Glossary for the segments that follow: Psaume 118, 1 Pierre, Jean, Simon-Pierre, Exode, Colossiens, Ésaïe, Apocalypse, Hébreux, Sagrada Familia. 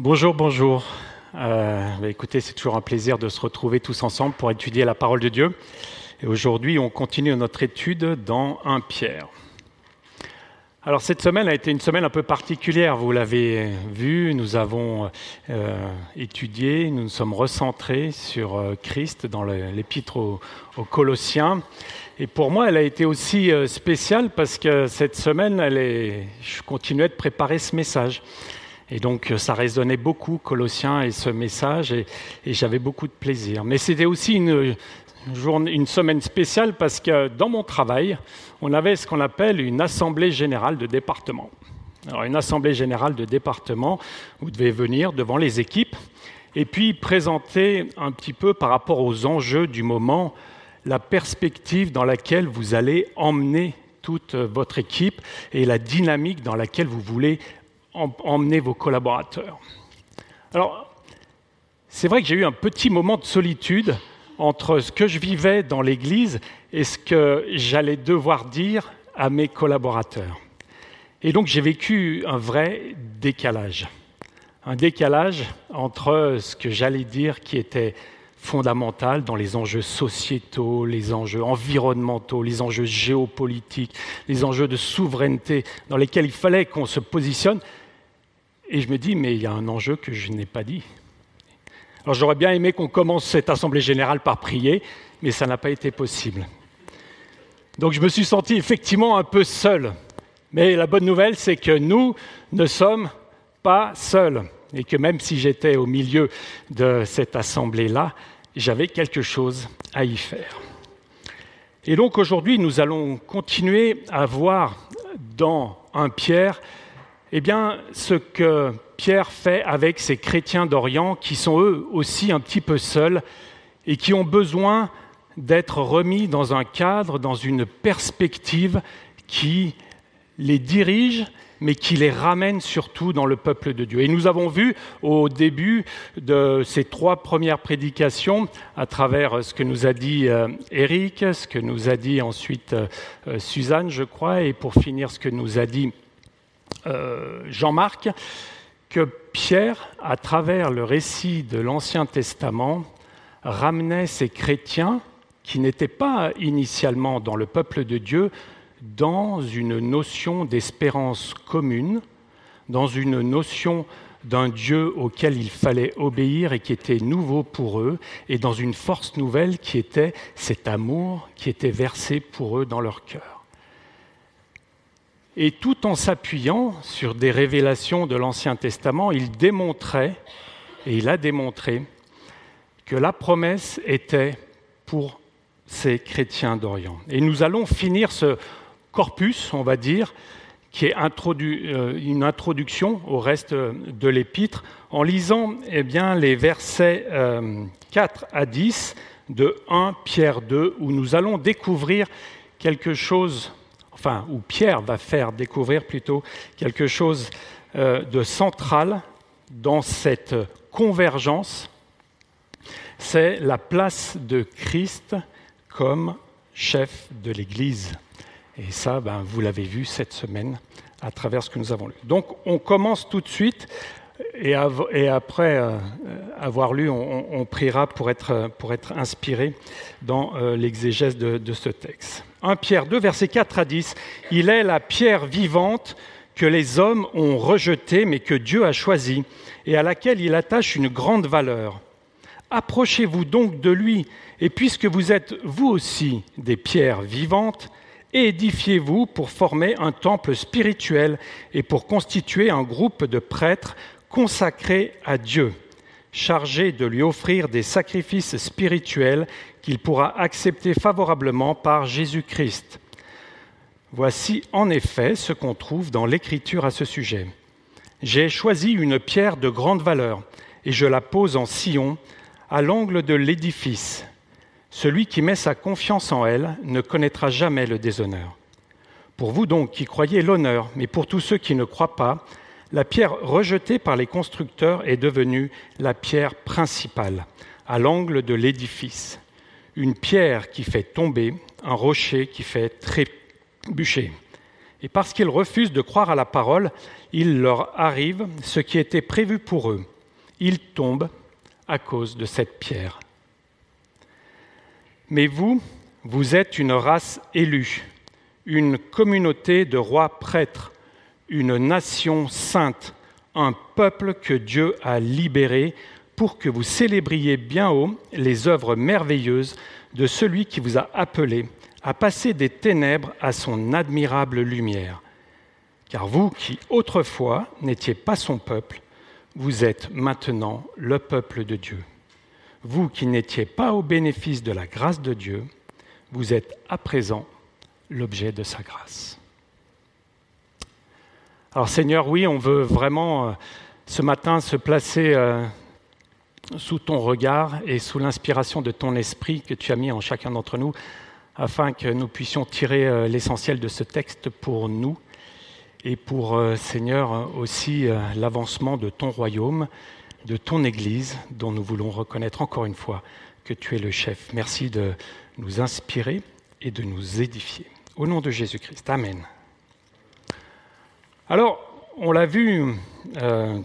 Bonjour. Écoutez, c'est toujours un plaisir de se retrouver tous ensemble pour étudier la parole de Dieu. Et aujourd'hui, on continue notre étude dans 1 Pierre. Alors, cette semaine a été une semaine un peu particulière, vous l'avez vu, nous avons étudié, nous nous sommes recentrés sur Christ dans l'épître aux Colossiens. Et pour moi, elle a été aussi spéciale parce que cette semaine, je continuais de préparer ce message. Et donc, ça résonnait beaucoup, Colossiens et ce message, et j'avais beaucoup de plaisir. Mais c'était aussi une semaine spéciale parce que dans mon travail, on avait ce qu'on appelle une assemblée générale de département. Alors, une assemblée générale de département, vous devez venir devant les équipes et puis présenter un petit peu par rapport aux enjeux du moment, la perspective dans laquelle vous allez emmener toute votre équipe et la dynamique dans laquelle vous voulez emmener vos collaborateurs. Alors, c'est vrai que j'ai eu un petit moment de solitude entre ce que je vivais dans l'église et ce que j'allais devoir dire à mes collaborateurs. Et donc, j'ai vécu un vrai décalage. Un décalage entre ce que j'allais dire qui était fondamental dans les enjeux sociétaux, les enjeux environnementaux, les enjeux géopolitiques, les enjeux de souveraineté dans lesquels il fallait qu'on se positionne. Et je me dis, mais il y a un enjeu que je n'ai pas dit. Alors j'aurais bien aimé qu'on commence cette assemblée générale par prier, mais ça n'a pas été possible. Donc je me suis senti effectivement un peu seul. Mais la bonne nouvelle, c'est que nous ne sommes pas seuls. Et que même si j'étais au milieu de cette assemblée-là, j'avais quelque chose à y faire. Et donc aujourd'hui, nous allons continuer à voir dans 1 Pierre ce que Pierre fait avec ces chrétiens d'Orient qui sont eux aussi un petit peu seuls et qui ont besoin d'être remis dans un cadre, dans une perspective qui les dirige mais qui les ramène surtout dans le peuple de Dieu. Et nous avons vu au début de ces trois premières prédications, à travers ce que nous a dit Eric, ce que nous a dit ensuite Suzanne, je crois, et pour finir ce que nous a dit Jean-Marc, que Pierre, à travers le récit de l'Ancien Testament, ramenait ces chrétiens qui n'étaient pas initialement dans le peuple de Dieu, dans une notion d'espérance commune, dans une notion d'un Dieu auquel il fallait obéir et qui était nouveau pour eux, et dans une force nouvelle qui était cet amour qui était versé pour eux dans leur cœur. Et tout en s'appuyant sur des révélations de l'Ancien Testament, il démontrait, et il a démontré, que la promesse était pour ces chrétiens d'Orient. Et nous allons finir ce corpus, on va dire, qui est une introduction au reste de l'épître, en lisant les versets 4 à 10 de 1 Pierre 2, où nous allons découvrir quelque chose, enfin, où Pierre va faire découvrir plutôt quelque chose de central dans cette convergence, c'est la place de Christ comme chef de l'Église. Et ça, vous l'avez vu cette semaine à travers ce que nous avons lu. Donc, on commence tout de suite et après avoir lu, on priera pour être inspiré dans l'exégèse de ce texte. 1 Pierre 2, versets 4 à 10. « Il est la pierre vivante que les hommes ont rejetée, mais que Dieu a choisie, et à laquelle il attache une grande valeur. Approchez-vous donc de lui, et puisque vous êtes vous aussi des pierres vivantes, édifiez-vous pour former un temple spirituel et pour constituer un groupe de prêtres consacrés à Dieu, chargés de lui offrir des sacrifices spirituels qu'il pourra accepter favorablement par Jésus-Christ. Voici en effet ce qu'on trouve dans l'Écriture à ce sujet. J'ai choisi une pierre de grande valeur et je la pose en Sion, à l'angle de l'édifice. Celui qui met sa confiance en elle ne connaîtra jamais le déshonneur. Pour vous donc qui croyez l'honneur, mais pour tous ceux qui ne croient pas, la pierre rejetée par les constructeurs est devenue la pierre principale, à l'angle de l'édifice. Une pierre qui fait tomber, un rocher qui fait trébucher. Et parce qu'ils refusent de croire à la parole, il leur arrive ce qui était prévu pour eux. Ils tombent à cause de cette pierre. Mais vous, vous êtes une race élue, une communauté de rois prêtres, une nation sainte, un peuple que Dieu a libéré pour que vous célébriez bien haut les œuvres merveilleuses de celui qui vous a appelé à passer des ténèbres à son admirable lumière. Car vous qui autrefois n'étiez pas son peuple, vous êtes maintenant le peuple de Dieu. Vous qui n'étiez pas au bénéfice de la grâce de Dieu, vous êtes à présent l'objet de sa grâce. Alors Seigneur, oui, on veut vraiment ce matin se placer sous ton regard et sous l'inspiration de ton esprit que tu as mis en chacun d'entre nous, afin que nous puissions tirer l'essentiel de ce texte pour nous et pour, Seigneur, aussi l'avancement de ton royaume, de ton Église, dont nous voulons reconnaître encore une fois que tu es le chef. Merci de nous inspirer et de nous édifier. Au nom de Jésus-Christ, amen. Alors, on l'a vu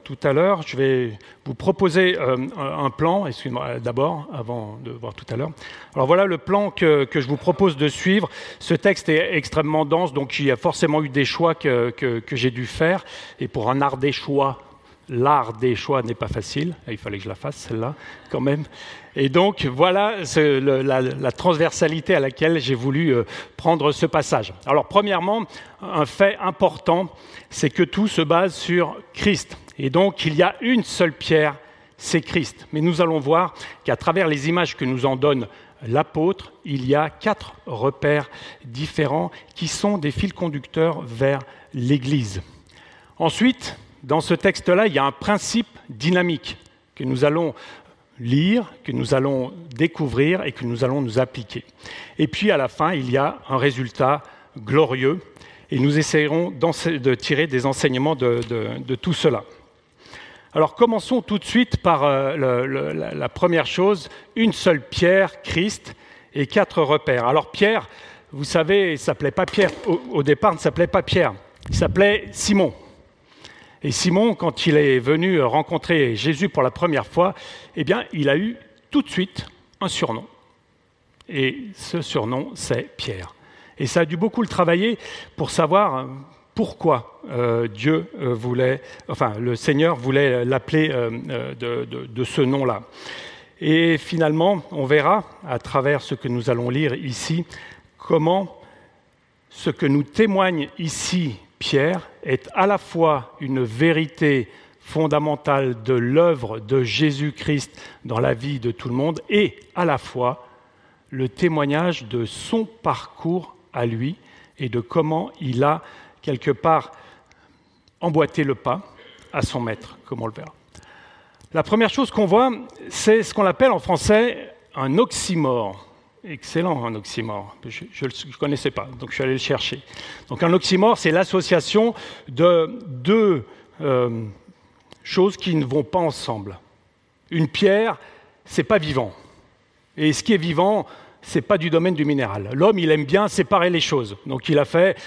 tout à l'heure, je vais vous proposer un plan, excusez-moi d'abord, avant de voir tout à l'heure. Alors voilà le plan que je vous propose de suivre. Ce texte est extrêmement dense, donc il y a forcément eu des choix que j'ai dû faire. Et pour un art des choix, l'art des choix n'est pas facile. Il fallait que je la fasse, celle-là, quand même. Et donc, voilà la transversalité à laquelle j'ai voulu prendre ce passage. Alors, premièrement, un fait important, c'est que tout se base sur Christ. Et donc, il y a une seule pierre, c'est Christ. Mais nous allons voir qu'à travers les images que nous en donne l'apôtre, il y a 4 repères différents qui sont des fils conducteurs vers l'Église. Ensuite, dans ce texte-là, il y a un principe dynamique que nous allons lire, que nous allons découvrir et que nous allons nous appliquer. Et puis à la fin, il y a un résultat glorieux et nous essayerons de tirer des enseignements de tout cela. Alors commençons tout de suite par la première chose, une seule pierre, Christ, et 4 repères. Alors Pierre, vous savez, il ne s'appelait pas Pierre, au départ il ne s'appelait pas Pierre, il s'appelait Simon. Et Simon, quand il est venu rencontrer Jésus pour la première fois, eh bien, il a eu tout de suite un surnom. Et ce surnom, c'est Pierre. Et ça a dû beaucoup le travailler pour savoir pourquoi le Seigneur voulait l'appeler de ce nom-là. Et finalement, on verra, à travers ce que nous allons lire ici, comment ce que nous témoigne ici, Pierre, est à la fois une vérité fondamentale de l'œuvre de Jésus-Christ dans la vie de tout le monde et à la fois le témoignage de son parcours à lui et de comment il a quelque part emboîté le pas à son maître, comme on le verra. La première chose qu'on voit, c'est ce qu'on appelle en français un oxymore. Excellent, un oxymore. Je ne connaissais pas, donc je suis allé le chercher. Donc un oxymore, c'est l'association de deux choses qui ne vont pas ensemble. Une pierre, ce n'est pas vivant. Et ce qui est vivant, ce n'est pas du domaine du minéral. L'homme, il aime bien séparer les choses. Donc il a fait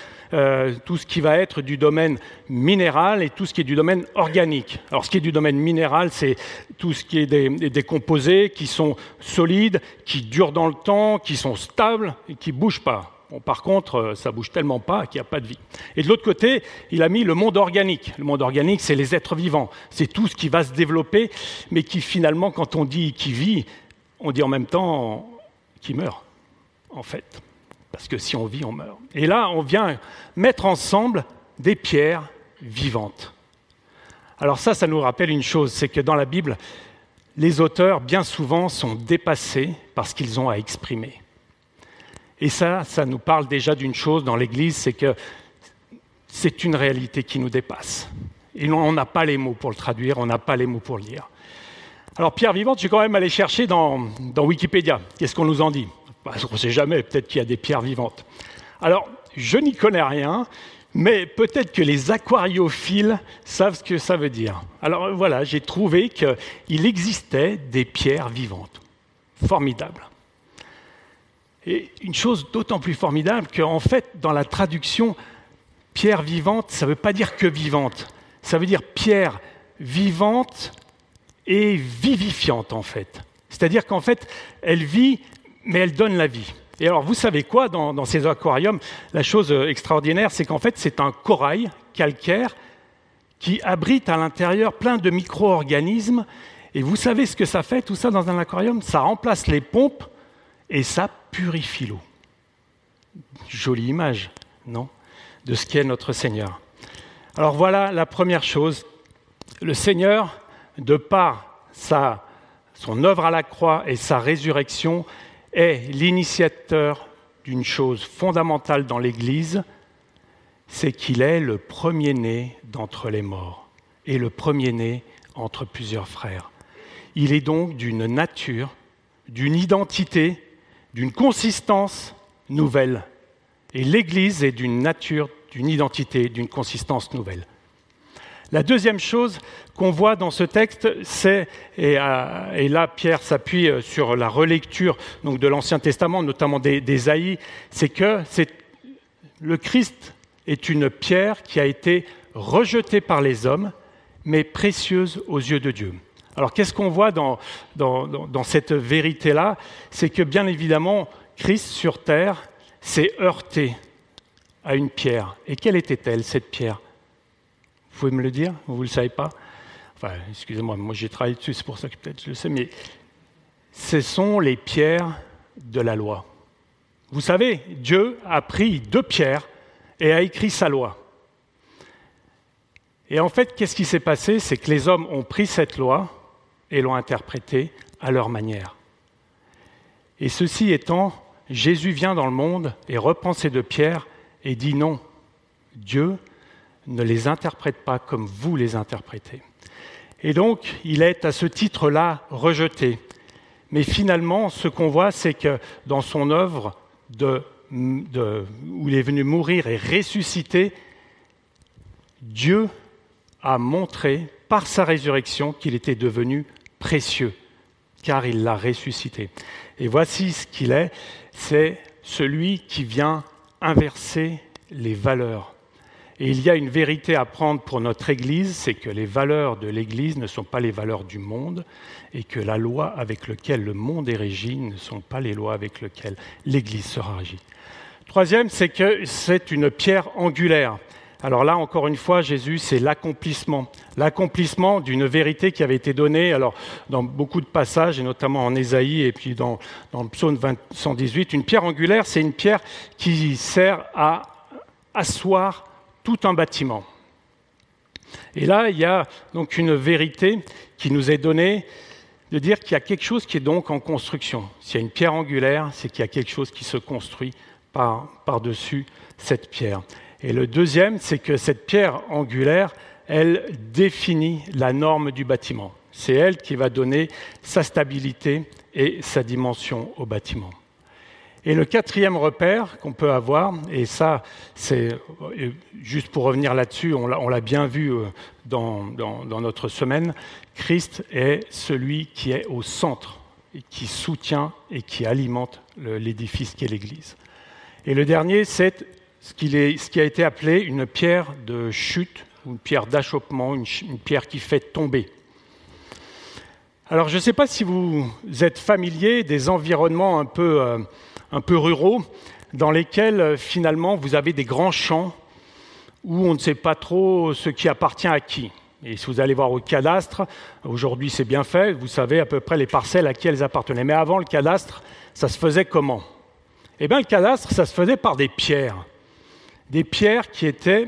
tout ce qui va être du domaine minéral et tout ce qui est du domaine organique. Alors ce qui est du domaine minéral, c'est tout ce qui est des composés qui sont solides, qui durent dans le temps, qui sont stables et qui ne bougent pas. Bon, par contre, ça ne bouge tellement pas qu'il n'y a pas de vie. Et de l'autre côté, il a mis le monde organique. Le monde organique, c'est les êtres vivants. C'est tout ce qui va se développer, mais qui finalement, quand on dit qui vit, on dit en même temps qui meurt, en fait. Parce que si on vit, on meurt. Et là, on vient mettre ensemble des pierres vivantes. Alors ça nous rappelle une chose, c'est que dans la Bible, les auteurs, bien souvent, sont dépassés par ce qu'ils ont à exprimer. Et ça nous parle déjà d'une chose dans l'Église, c'est que c'est une réalité qui nous dépasse. Et on n'a pas les mots pour le traduire, on n'a pas les mots pour le lire. Alors, pierre vivante, je suis quand même allé chercher dans Wikipédia. Qu'est-ce qu'on nous en dit ? Parce qu'on ne sait jamais, peut-être qu'il y a des pierres vivantes. Alors, je n'y connais rien, mais peut-être que les aquariophiles savent ce que ça veut dire. Alors voilà, j'ai trouvé qu'il existait des pierres vivantes. Formidable. Et une chose d'autant plus formidable qu'en fait, dans la traduction, Pierre vivante, ça ne veut pas dire que vivante. Ça veut dire pierre vivante et vivifiante, en fait. C'est-à-dire qu'en fait, elle vit, mais elle donne la vie. Et alors, vous savez quoi, dans ces aquariums, la chose extraordinaire, c'est qu'en fait, c'est un corail calcaire qui abrite à l'intérieur plein de micro-organismes. Et vous savez ce que ça fait, tout ça, dans un aquarium ? Ça remplace les pompes et ça purifie l'eau. Jolie image, non ? De ce qu'est notre Seigneur. Alors voilà la première chose. Le Seigneur, de par son œuvre à la croix et sa résurrection, est l'initiateur d'une chose fondamentale dans l'Église, c'est qu'il est le premier-né d'entre les morts et le premier-né entre plusieurs frères. Il est donc d'une nature, d'une identité, d'une consistance nouvelle. Et l'Église est d'une nature, d'une identité, d'une consistance nouvelle. La deuxième chose qu'on voit dans ce texte, c'est, et là Pierre s'appuie sur la relecture donc de l'Ancien Testament, notamment d'Ésaïe, c'est que le Christ est une pierre qui a été rejetée par les hommes, mais précieuse aux yeux de Dieu. Alors qu'est-ce qu'on voit dans cette vérité-là ? C'est que bien évidemment, Christ sur terre s'est heurté à une pierre. Et quelle était-elle, cette pierre ? Vous pouvez me le dire ? Vous ne le savez pas ? Enfin, excusez-moi, moi j'ai travaillé dessus, c'est pour ça que peut-être je le sais, mais ce sont les pierres de la loi. Vous savez, Dieu a pris 2 pierres et a écrit sa loi. Et en fait, qu'est-ce qui s'est passé ? C'est que les hommes ont pris cette loi et l'ont interprétée à leur manière. Et ceci étant, Jésus vient dans le monde et reprend ces 2 pierres et dit non, Dieu ne les interprète pas comme vous les interprétez. Et donc, il est à ce titre-là rejeté. Mais finalement, ce qu'on voit, c'est que dans son œuvre où il est venu mourir et ressusciter, Dieu a montré par sa résurrection qu'il était devenu précieux, car il l'a ressuscité. Et voici ce qu'il est, c'est celui qui vient inverser les valeurs. Et il y a une vérité à prendre pour notre Église, c'est que les valeurs de l'Église ne sont pas les valeurs du monde et que la loi avec laquelle le monde est régi ne sont pas les lois avec lesquelles l'Église sera régie. Troisième, c'est que c'est une pierre angulaire. Alors là, encore une fois, Jésus, c'est l'accomplissement. L'accomplissement d'une vérité qui avait été donnée, alors dans beaucoup de passages, et notamment en Ésaïe et puis dans le psaume 118. Une pierre angulaire, c'est une pierre qui sert à asseoir tout un bâtiment. Et là, il y a donc une vérité qui nous est donnée de dire qu'il y a quelque chose qui est donc en construction. S'il y a une pierre angulaire, c'est qu'il y a quelque chose qui se construit par-dessus cette pierre. Et le deuxième, c'est que cette pierre angulaire, elle définit la norme du bâtiment. C'est elle qui va donner sa stabilité et sa dimension au bâtiment. Et le quatrième repère qu'on peut avoir, et ça, c'est juste pour revenir là-dessus, on l'a bien vu dans notre semaine, Christ est celui qui est au centre, qui soutient et qui alimente l'édifice qui est l'Église. Et le dernier, c'est ce qui a été appelé une pierre de chute, une pierre d'achoppement, une pierre qui fait tomber. Alors, je ne sais pas si vous êtes familier des environnements un peu ruraux, dans lesquels, finalement, vous avez des grands champs où on ne sait pas trop ce qui appartient à qui. Et si vous allez voir au cadastre, aujourd'hui, c'est bien fait, vous savez à peu près les parcelles à qui elles appartenaient. Mais avant, le cadastre, ça se faisait comment ? Eh bien, le cadastre, ça se faisait par des pierres. Des pierres qui étaient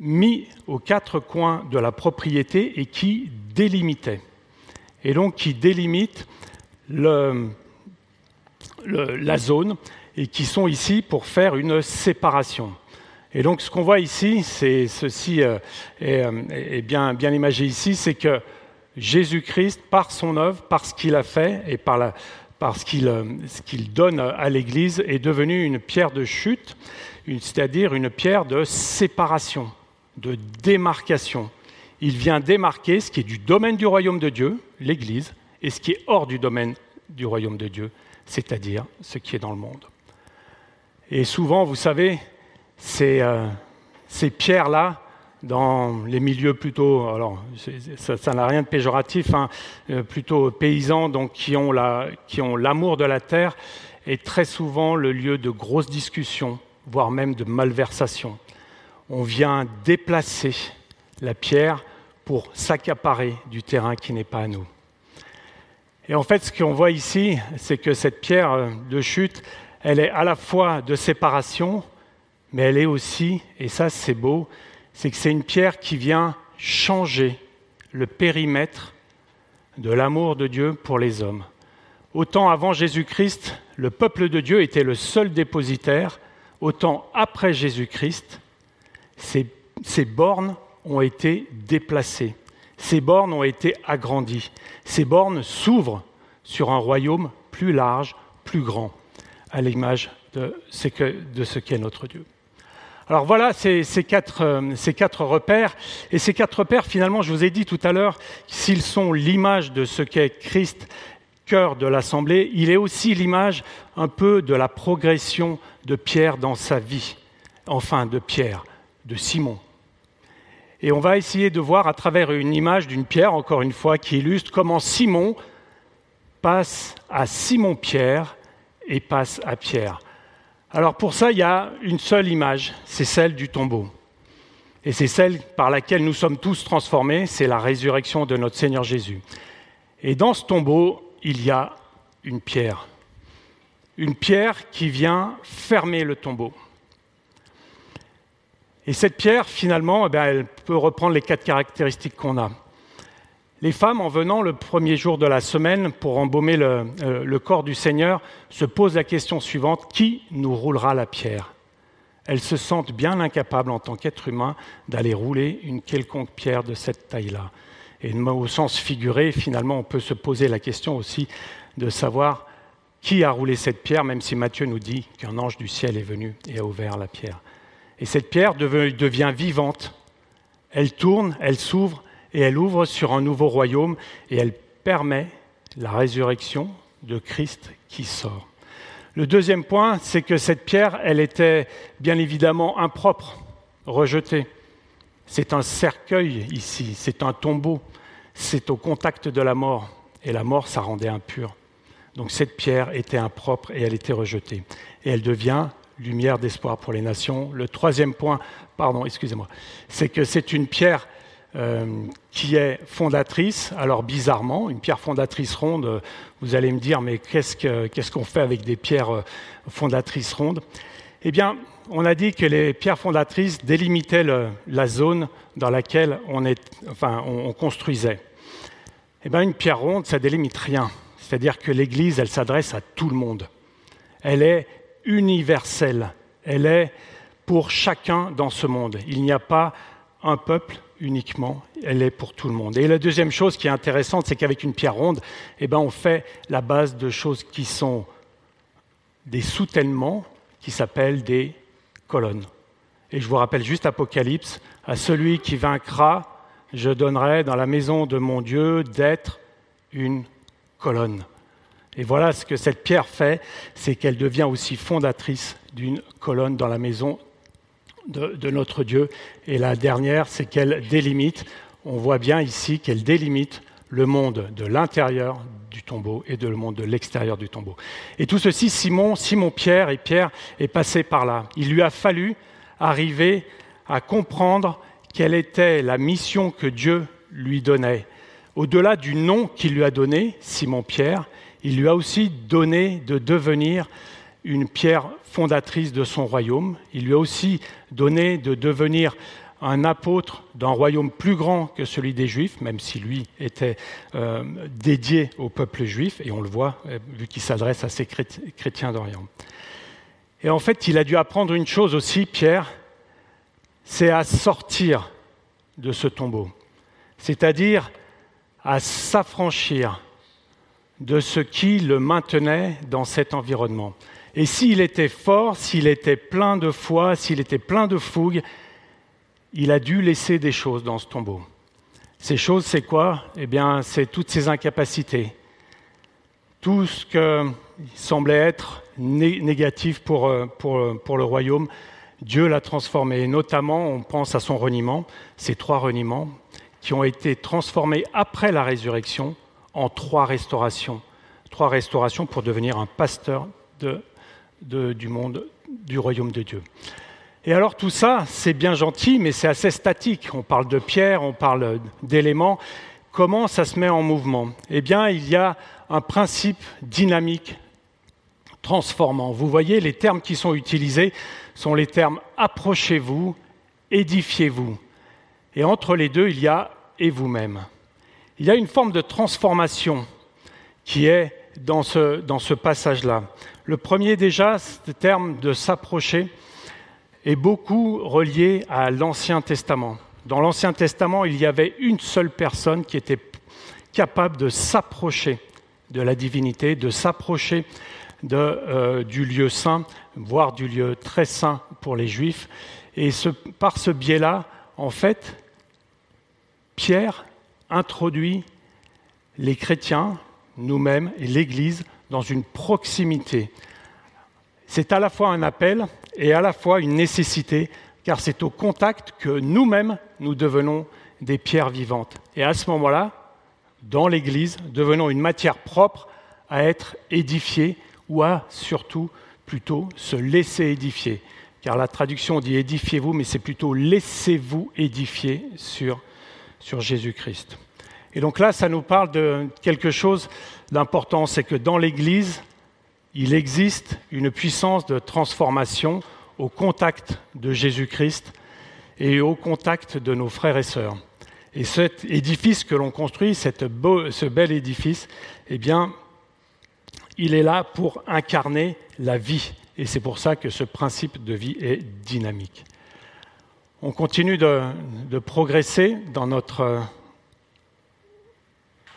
mises aux 4 coins de la propriété et qui délimitaient. Et donc qui délimitent la zone et qui sont ici pour faire une séparation. Et donc ce qu'on voit ici, c'est ceci est bien imagé ici, c'est que Jésus-Christ, par son œuvre, par ce qu'il a fait et par ce qu'il donne à l'Église, est devenu une pierre de chute, c'est-à-dire une pierre de séparation, de démarcation. Il vient démarquer ce qui est du domaine du royaume de Dieu, l'Église, et ce qui est hors du domaine du royaume de Dieu, c'est-à-dire ce qui est dans le monde. Et souvent, vous savez, ces pierres-là, dans les milieux plutôt, alors ça n'a rien de péjoratif, hein, plutôt paysans, donc qui ont l'amour de la terre, est très souvent le lieu de grosses discussions, voire même de malversations. On vient déplacer la pierre pour s'accaparer du terrain qui n'est pas à nous. Et en fait, ce qu'on voit ici, c'est que cette pierre de chute, elle est à la fois de séparation, mais elle est aussi, et ça c'est beau, c'est que c'est une pierre qui vient changer le périmètre de l'amour de Dieu pour les hommes. Autant avant Jésus-Christ, le peuple de Dieu était le seul dépositaire, autant après Jésus-Christ, ces bornes ont été déplacées, ces bornes ont été agrandies, ces bornes s'ouvrent sur un royaume plus large, plus grand, à l'image de ce qu'est notre Dieu. Alors voilà ces quatre repères, et ces quatre repères, finalement, je vous ai dit tout à l'heure, s'ils sont l'image de ce qu'est Christ, cœur de l'Assemblée, il est aussi l'image un peu de la progression de Pierre dans sa vie, enfin de Pierre, de Simon. Et on va essayer de voir à travers une image d'une pierre, encore une fois, qui illustre comment Simon passe à Simon-Pierre et passe à Pierre. Alors pour ça, il y a une seule image, c'est celle du tombeau. Et c'est celle par laquelle nous sommes tous transformés, c'est la résurrection de notre Seigneur Jésus. Et dans ce tombeau, il y a une pierre. Une pierre qui vient fermer le tombeau. Et cette pierre, finalement, elle peut reprendre les quatre caractéristiques qu'on a. Les femmes, en venant le premier jour de la semaine pour embaumer le corps du Seigneur, se posent la question suivante, qui nous roulera la pierre ? Elles se sentent bien incapables en tant qu'êtres humains d'aller rouler une quelconque pierre de cette taille-là. Et au sens figuré, finalement, on peut se poser la question aussi de savoir qui a roulé cette pierre, même si Matthieu nous dit qu'un ange du ciel est venu et a ouvert la pierre. Et cette pierre devient vivante, elle tourne, elle s'ouvre, et elle ouvre sur un nouveau royaume, et elle permet la résurrection de Christ qui sort. Le deuxième point, c'est que cette pierre, elle était bien évidemment impropre, rejetée. C'est un cercueil ici, c'est un tombeau, c'est au contact de la mort, et la mort, ça rendait impur. Donc cette pierre était impropre et elle était rejetée, et elle devient lumière d'espoir pour les nations. Le troisième point, c'est que c'est une pierre qui est fondatrice. Alors bizarrement, une pierre fondatrice ronde, vous allez me dire, mais qu'est-ce qu'on fait avec des pierres fondatrices rondes ? Eh bien, on a dit que les pierres fondatrices délimitaient la zone dans laquelle on construisait. Eh bien, une pierre ronde, ça ne délimite rien. C'est-à-dire que l'Église, elle s'adresse à tout le monde. Elle est universelle. Elle est pour chacun dans ce monde. Il n'y a pas un peuple uniquement, elle est pour tout le monde. Et la deuxième chose qui est intéressante, c'est qu'avec une pierre ronde, on fait la base de choses qui sont des soutènements qui s'appellent des colonnes. Et je vous rappelle juste Apocalypse, à celui qui vaincra, je donnerai dans la maison de mon Dieu d'être une colonne. Et voilà ce que cette pierre fait, c'est qu'elle devient aussi fondatrice d'une colonne dans la maison de notre Dieu. Et la dernière, c'est qu'elle délimite, on voit bien ici qu'elle délimite le monde de l'intérieur du tombeau et le monde de l'extérieur du tombeau. Et tout ceci, Simon-Pierre et Pierre est passé par là. Il lui a fallu arriver à comprendre quelle était la mission que Dieu lui donnait. Au-delà du nom qu'il lui a donné, Simon-Pierre, il lui a aussi donné de devenir une pierre fondatrice de son royaume. Il lui a aussi donné de devenir un apôtre d'un royaume plus grand que celui des Juifs, même si lui était dédié au peuple juif, et on le voit, vu qu'il s'adresse à ces chrétiens d'Orient. Et en fait, il a dû apprendre une chose aussi, Pierre, c'est à sortir de ce tombeau, c'est-à-dire à s'affranchir de ce qui le maintenait dans cet environnement. Et s'il était fort, s'il était plein de foi, s'il était plein de fougue, il a dû laisser des choses dans ce tombeau. Ces choses, c'est quoi ? C'est toutes ses incapacités. Tout ce qui semblait être négatif pour le royaume, Dieu l'a transformé, et notamment, on pense à son reniement, ces trois reniements qui ont été transformés après la résurrection en trois restaurations pour devenir un pasteur du monde, du royaume de Dieu. Et alors tout ça, c'est bien gentil, mais c'est assez statique. On parle de pierres, on parle d'éléments. Comment ça se met en mouvement? Eh bien, il y a un principe dynamique transformant. Vous voyez, les termes qui sont utilisés sont les termes « approchez-vous », « édifiez-vous ». Et entre les deux, il y a « et vous-même ». Il y a une forme de transformation qui est dans ce passage-là. Le premier déjà, ce terme de « s'approcher », est beaucoup relié à l'Ancien Testament. Dans l'Ancien Testament, il y avait une seule personne qui était capable de s'approcher de la divinité, de s'approcher du lieu saint, voire du lieu très saint pour les Juifs. Et par ce biais-là, en fait, Pierre introduit les chrétiens, nous-mêmes, et l'Église, dans une proximité. C'est à la fois un appel et à la fois une nécessité, car c'est au contact que nous-mêmes, nous devenons des pierres vivantes. Et à ce moment-là, dans l'Église, devenons une matière propre à être édifiée ou à, surtout, plutôt, se laisser édifier. Car la traduction dit « édifiez-vous », mais c'est plutôt « laissez-vous édifier sur Jésus-Christ ». Et donc là, ça nous parle de quelque chose d'important, c'est que dans l'Église, il existe une puissance de transformation au contact de Jésus-Christ et au contact de nos frères et sœurs. Et cet édifice que l'on construit, ce bel édifice, eh bien, il est là pour incarner la vie. Et c'est pour ça que ce principe de vie est dynamique. On continue de progresser dans notre...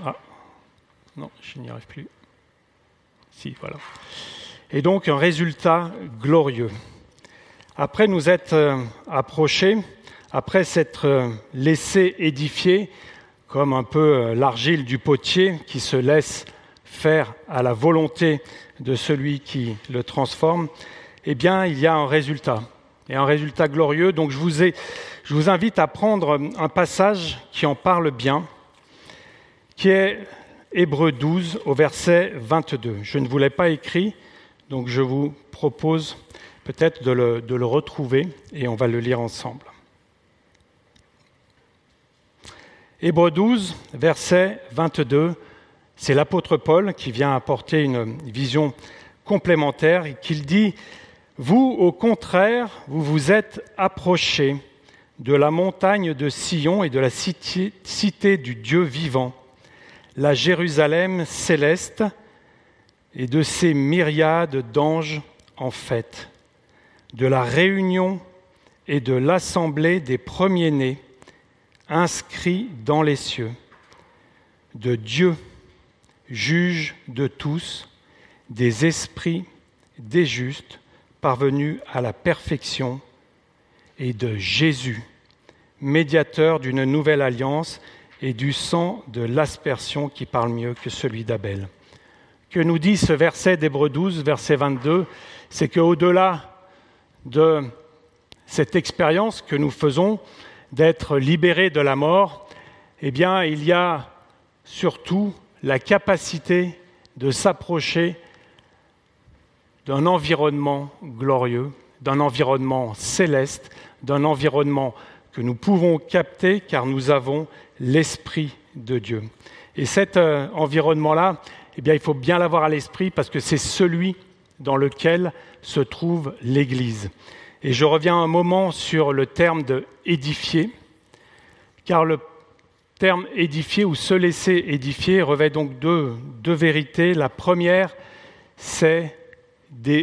Ah, non, je n'y arrive plus. Si, voilà. Et donc, un résultat glorieux. Après nous être approchés, après s'être laissé édifier, comme un peu l'argile du potier qui se laisse faire à la volonté de celui qui le transforme, eh bien, il y a un résultat. Et un résultat glorieux. Donc, je vous invite à prendre un passage qui en parle bien, qui est... Hébreux 12 au verset 22. Je ne vous l'ai pas écrit, donc je vous propose peut-être de le retrouver et on va le lire ensemble. Hébreux 12, verset 22, c'est l'apôtre Paul qui vient apporter une vision complémentaire et qu'il dit « Vous, au contraire, vous vous êtes approchés de la montagne de Sion et de la cité du Dieu vivant. » la Jérusalem céleste et de ses myriades d'anges en fête, de la réunion et de l'assemblée des premiers-nés inscrits dans les cieux, de Dieu, juge de tous, des esprits, des justes, parvenus à la perfection, et de Jésus, médiateur d'une nouvelle alliance, et du sang de l'aspersion qui parle mieux que celui d'Abel. Que nous dit ce verset d'Hébreux 12, verset 22 ? C'est qu'au-delà de cette expérience que nous faisons d'être libérés de la mort, eh bien, il y a surtout la capacité de s'approcher d'un environnement glorieux, d'un environnement céleste, d'un environnement que nous pouvons capter car nous avons l'Esprit de Dieu. Et cet environnement-là, eh bien, il faut bien l'avoir à l'esprit parce que c'est celui dans lequel se trouve l'Église. Et je reviens un moment sur le terme de « édifier », car le terme « édifier » ou « se laisser édifier » revêt donc deux vérités. La première, c'est de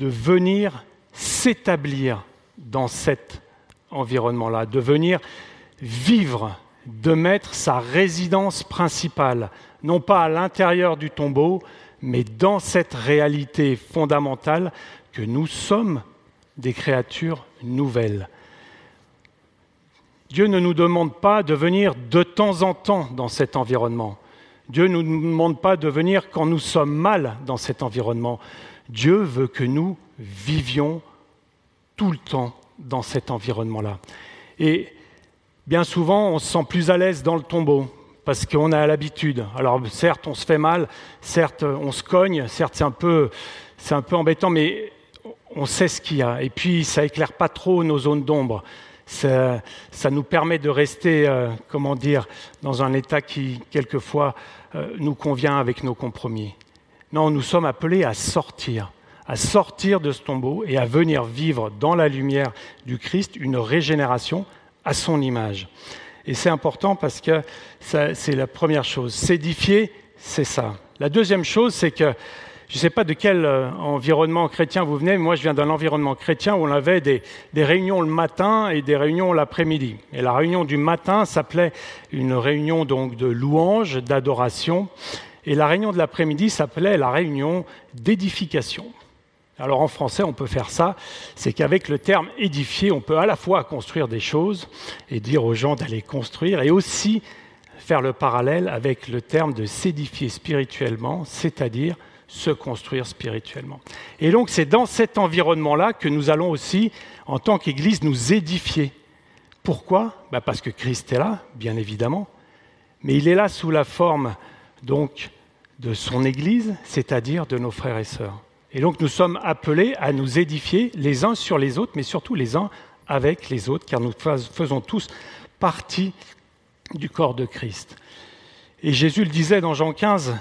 venir s'établir dans cette environnement-là, de venir vivre, de mettre sa résidence principale, non pas à l'intérieur du tombeau, mais dans cette réalité fondamentale que nous sommes des créatures nouvelles. Dieu ne nous demande pas de venir de temps en temps dans cet environnement. Dieu ne nous demande pas de venir quand nous sommes mal dans cet environnement. Dieu veut que nous vivions tout le temps dans cet environnement-là. Et bien souvent, on se sent plus à l'aise dans le tombeau, parce qu'on a l'habitude. Alors certes, on se fait mal, certes, on se cogne, certes, c'est un peu embêtant, mais on sait ce qu'il y a. Et puis, ça éclaire pas trop nos zones d'ombre. Ça nous permet de rester, dans un état qui, quelquefois, nous convient avec nos compromis. Non, nous sommes appelés à sortir de ce tombeau et à venir vivre dans la lumière du Christ une régénération à son image. Et c'est important parce que ça, c'est la première chose. S'édifier, c'est ça. La deuxième chose, c'est que, je ne sais pas de quel environnement chrétien vous venez, mais moi je viens d'un environnement chrétien où on avait des réunions le matin et des réunions l'après-midi. Et la réunion du matin s'appelait une réunion donc de louange, d'adoration. Et la réunion de l'après-midi s'appelait la réunion d'édification. Alors en français, on peut faire ça, c'est qu'avec le terme « édifier », on peut à la fois construire des choses et dire aux gens d'aller construire, et aussi faire le parallèle avec le terme de « s'édifier spirituellement », c'est-à-dire se construire spirituellement. Et donc c'est dans cet environnement-là que nous allons aussi, en tant qu'Église, nous édifier. Pourquoi ? Parce que Christ est là, bien évidemment, mais il est là sous la forme donc de son Église, c'est-à-dire de nos frères et sœurs. Et donc nous sommes appelés à nous édifier les uns sur les autres, mais surtout les uns avec les autres, car nous faisons tous partie du corps de Christ. Et Jésus le disait dans Jean 15,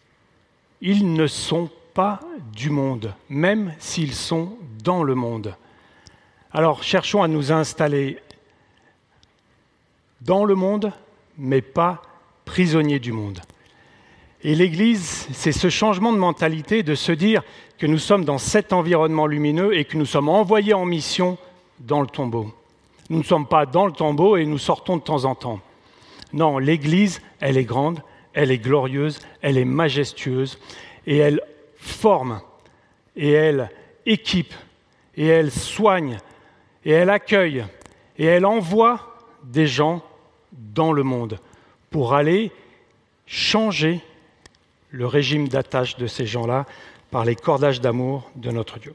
« Ils ne sont pas du monde, même s'ils sont dans le monde. » Alors cherchons à nous installer dans le monde, mais pas prisonniers du monde. Et l'Église, c'est ce changement de mentalité de se dire que nous sommes dans cet environnement lumineux et que nous sommes envoyés en mission dans le tombeau. Nous ne sommes pas dans le tombeau et nous sortons de temps en temps. Non, l'Église, elle est grande, elle est glorieuse, elle est majestueuse et elle forme et elle équipe et elle soigne et elle accueille et elle envoie des gens dans le monde pour aller changer le régime d'attache de ces gens-là par les cordages d'amour de notre Dieu.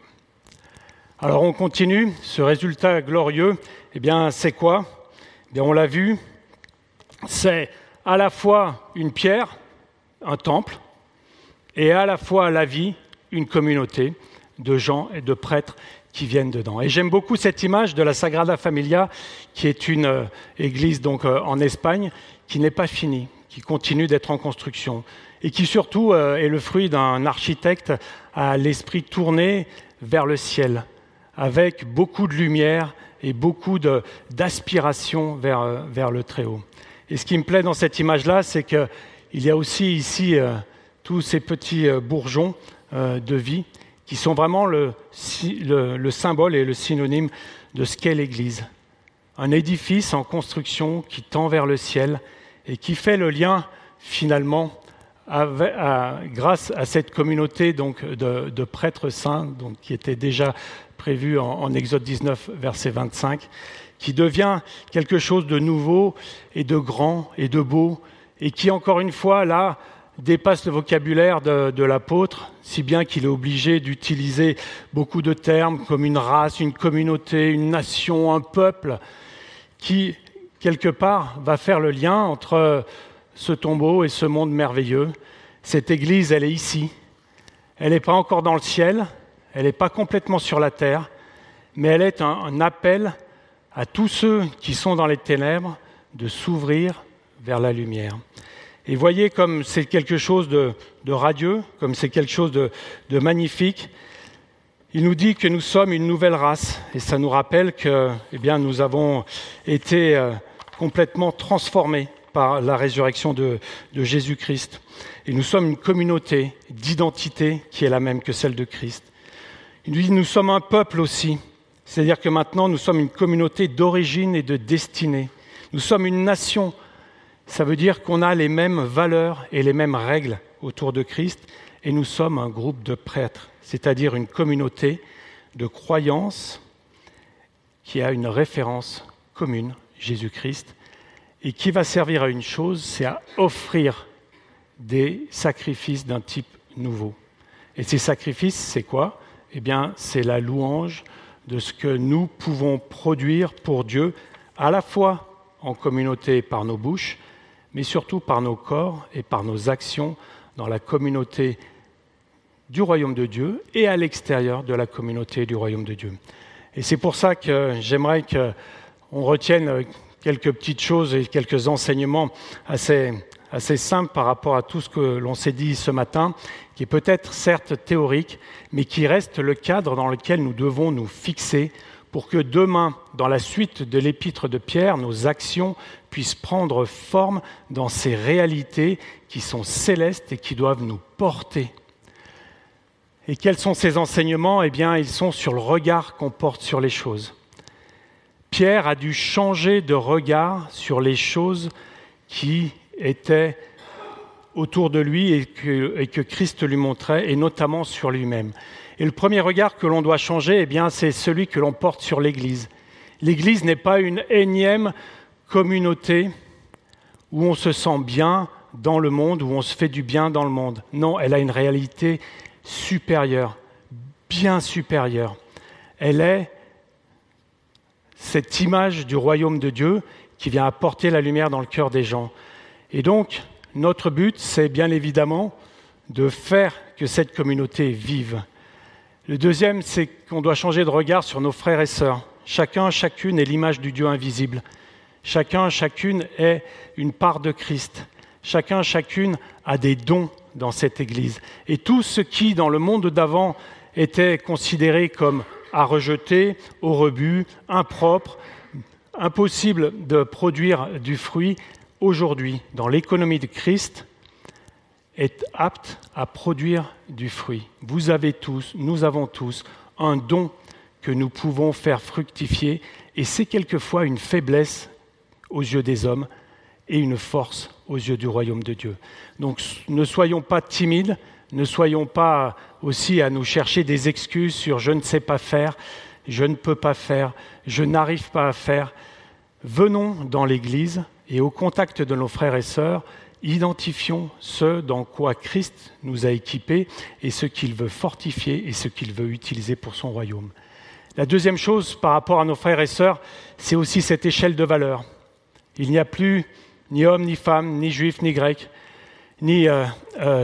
Alors on continue, ce résultat glorieux, c'est quoi ? On l'a vu, c'est à la fois une pierre, un temple, et à la fois la vie, une communauté de gens et de prêtres qui viennent dedans. Et j'aime beaucoup cette image de la Sagrada Familia, qui est une église donc, en Espagne, qui n'est pas finie, qui continue d'être en construction, et qui surtout est le fruit d'un architecte à l'esprit tourné vers le ciel, avec beaucoup de lumière et beaucoup d'aspiration vers le Très-Haut. Et ce qui me plaît dans cette image-là, c'est qu'il y a aussi ici tous ces petits bourgeons de vie qui sont vraiment le symbole et le synonyme de ce qu'est l'Église. Un édifice en construction qui tend vers le ciel et qui fait le lien finalement grâce à cette communauté donc, de prêtres saints donc, qui était déjà prévue en Exode 19, verset 25, qui devient quelque chose de nouveau et de grand et de beau, et qui, encore une fois, là, dépasse le vocabulaire de l'apôtre, si bien qu'il est obligé d'utiliser beaucoup de termes comme une race, une communauté, une nation, un peuple, qui, quelque part, va faire le lien entre ce tombeau et ce monde merveilleux. Cette église, elle est ici. Elle n'est pas encore dans le ciel, elle n'est pas complètement sur la terre, mais elle est un appel à tous ceux qui sont dans les ténèbres de s'ouvrir vers la lumière. Et voyez comme c'est quelque chose de radieux, comme c'est quelque chose de magnifique. Il nous dit que nous sommes une nouvelle race, et ça nous rappelle que nous avons été complètement transformés par la résurrection de Jésus-Christ. Et nous sommes une communauté d'identité qui est la même que celle de Christ. Il nous dit, nous sommes un peuple aussi, c'est-à-dire que maintenant nous sommes une communauté d'origine et de destinée. Nous sommes une nation, ça veut dire qu'on a les mêmes valeurs et les mêmes règles autour de Christ, et nous sommes un groupe de prêtres, c'est-à-dire une communauté de croyances qui a une référence commune, Jésus-Christ, et qui va servir à une chose, c'est à offrir des sacrifices d'un type nouveau. Et ces sacrifices, c'est quoi ? C'est la louange, de ce que nous pouvons produire pour Dieu, à la fois en communauté par nos bouches, mais surtout par nos corps et par nos actions dans la communauté du royaume de Dieu et à l'extérieur de la communauté du royaume de Dieu. Et c'est pour ça que j'aimerais qu'on retienne quelques petites choses et quelques enseignements assez simples par rapport à tout ce que l'on s'est dit ce matin, qui est peut-être certes théorique, mais qui reste le cadre dans lequel nous devons nous fixer pour que demain, dans la suite de l'épître de Pierre, nos actions puissent prendre forme dans ces réalités qui sont célestes et qui doivent nous porter. Et quels sont ces enseignements ? Eh bien, ils sont sur le regard qu'on porte sur les choses. Pierre a dû changer de regard sur les choses qui étaient autour de lui et que Christ lui montrait, et notamment sur lui-même. Et le premier regard que l'on doit changer, eh bien, c'est celui que l'on porte sur l'Église. L'Église n'est pas une énième communauté où on se sent bien dans le monde, où on se fait du bien dans le monde. Non, elle a une réalité supérieure, bien supérieure. Elle est cette image du royaume de Dieu qui vient apporter la lumière dans le cœur des gens. Et donc, notre but, c'est bien évidemment de faire que cette communauté vive. Le deuxième, c'est qu'on doit changer de regard sur nos frères et sœurs. Chacun, chacune est l'image du Dieu invisible. Chacun, chacune est une part de Christ. Chacun, chacune a des dons dans cette Église. Et tout ce qui, dans le monde d'avant, était considéré comme à rejeter, au rebut, impropre, impossible de produire du fruit, aujourd'hui, dans l'économie de Christ, est apte à produire du fruit. Vous avez tous, nous avons tous, un don que nous pouvons faire fructifier, et c'est quelquefois une faiblesse aux yeux des hommes et une force aux yeux du royaume de Dieu. Donc ne soyons pas timides, ne soyons pas aussi à nous chercher des excuses sur « je ne sais pas faire »,« je ne peux pas faire »,« je n'arrive pas à faire ». Venons dans l'Église et au contact de nos frères et sœurs, identifions ce dans quoi Christ nous a équipés et ce qu'il veut fortifier et ce qu'il veut utiliser pour son royaume. La deuxième chose par rapport à nos frères et sœurs, c'est aussi cette échelle de valeurs. Il n'y a plus ni homme, ni femme, ni juif, ni grec, ni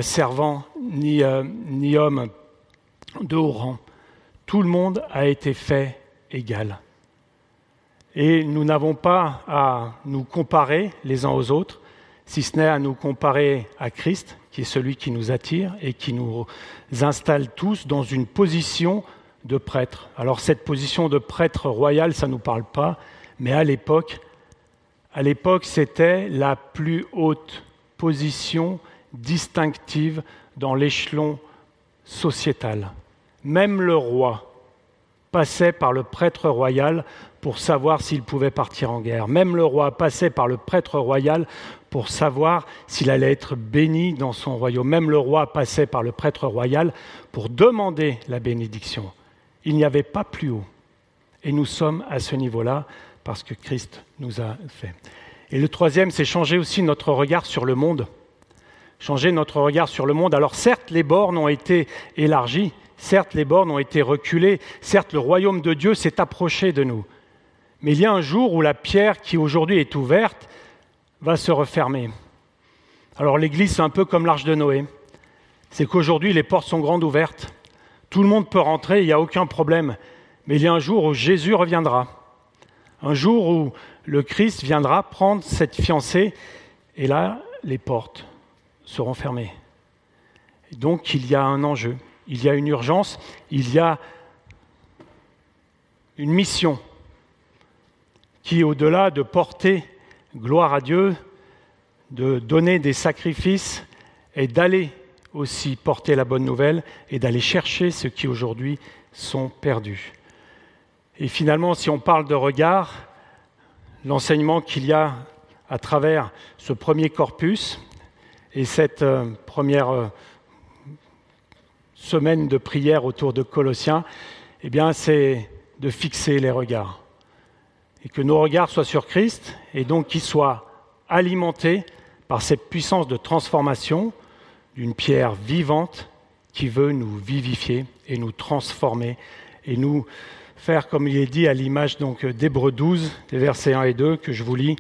servant, ni homme de haut rang. Tout le monde a été fait égal. Et nous n'avons pas à nous comparer les uns aux autres, si ce n'est à nous comparer à Christ, qui est celui qui nous attire et qui nous installe tous dans une position de prêtre. Alors cette position de prêtre royal, ça ne nous parle pas, mais à l'époque, c'était la plus haute position distinctive dans l'échelon sociétal. Même le roi passait par le prêtre royal pour savoir s'il pouvait partir en guerre. Même le roi passait par le prêtre royal pour savoir s'il allait être béni dans son royaume. Même le roi passait par le prêtre royal pour demander la bénédiction. Il n'y avait pas plus haut. Et nous sommes à ce niveau-là parce que Christ nous a fait. Et le troisième, c'est changer aussi notre regard sur le monde. Changer notre regard sur le monde. Alors certes, les bornes ont été élargies, certes, les bornes ont été reculées, certes, le royaume de Dieu s'est approché de nous. Mais il y a un jour où la pierre qui aujourd'hui est ouverte va se refermer. Alors l'Église, c'est un peu comme l'arche de Noé. C'est qu'aujourd'hui, les portes sont grandes ouvertes. Tout le monde peut rentrer, il n'y a aucun problème. Mais il y a un jour où Jésus reviendra. Un jour où le Christ viendra prendre cette fiancée. Et là, les portes seront fermées. Donc il y a un enjeu, il y a une urgence, il y a une mission qui, au-delà de porter gloire à Dieu, de donner des sacrifices et d'aller aussi porter la bonne nouvelle et d'aller chercher ceux qui aujourd'hui sont perdus. Et finalement, si on parle de regard, l'enseignement qu'il y a à travers ce premier corpus et cette première semaine de prière autour de Colossiens, eh bien, c'est de fixer les regards. Et que nos regards soient sur Christ, et donc qu'ils soient alimentés par cette puissance de transformation d'une pierre vivante qui veut nous vivifier et nous transformer et nous faire comme il est dit à l'image donc d'Hébreux 12, des versets 1 et 2 que je vous lis.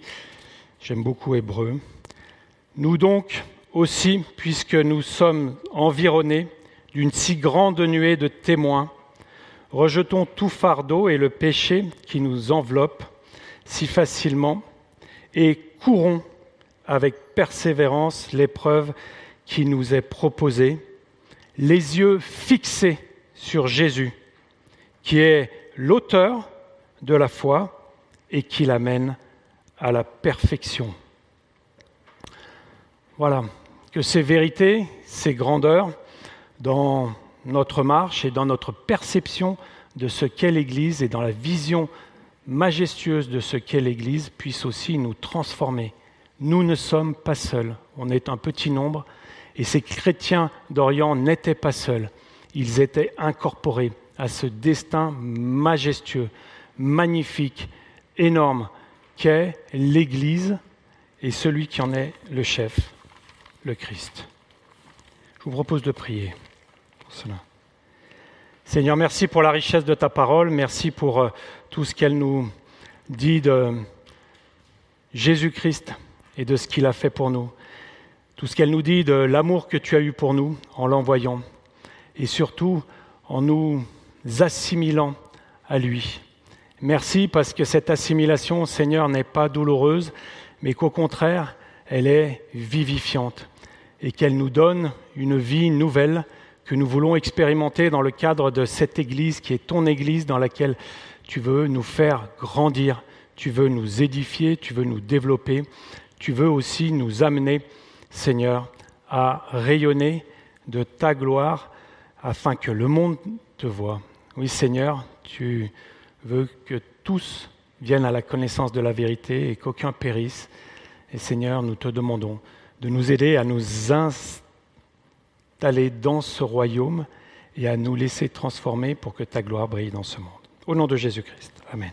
J'aime beaucoup Hébreux. Nous donc aussi, puisque nous sommes environnés d'une si grande nuée de témoins, rejetons tout fardeau et le péché qui nous enveloppe si facilement et courons avec persévérance l'épreuve qui nous est proposée, les yeux fixés sur Jésus, qui est l'auteur de la foi et qui l'amène à la perfection. Voilà, que ces vérités, ces grandeurs, dans notre marche et dans notre perception de ce qu'est l'Église et dans la vision majestueuse de ce qu'est l'Église puisse aussi nous transformer. Nous ne sommes pas seuls, on est un petit nombre et ces chrétiens d'Orient n'étaient pas seuls. Ils étaient incorporés à ce destin majestueux, magnifique, énorme qu'est l'Église et celui qui en est le chef, le Christ. Je vous propose de prier pour cela. Seigneur, merci pour la richesse de ta parole, merci pour tout ce qu'elle nous dit de Jésus-Christ et de ce qu'il a fait pour nous, tout ce qu'elle nous dit de l'amour que tu as eu pour nous en l'envoyant et surtout en nous assimilant à lui. Merci parce que cette assimilation, Seigneur, n'est pas douloureuse, mais qu'au contraire, elle est vivifiante et qu'elle nous donne une vie nouvelle que nous voulons expérimenter dans le cadre de cette Église qui est ton Église dans laquelle tu veux nous faire grandir, tu veux nous édifier, tu veux nous développer, tu veux aussi nous amener, Seigneur, à rayonner de ta gloire afin que le monde te voie. Oui, Seigneur, tu veux que tous viennent à la connaissance de la vérité et qu'aucun périsse. Et Seigneur, nous te demandons de nous aider à nous installer dans ce royaume et à nous laisser transformer pour que ta gloire brille dans ce monde. Au nom de Jésus-Christ. Amen.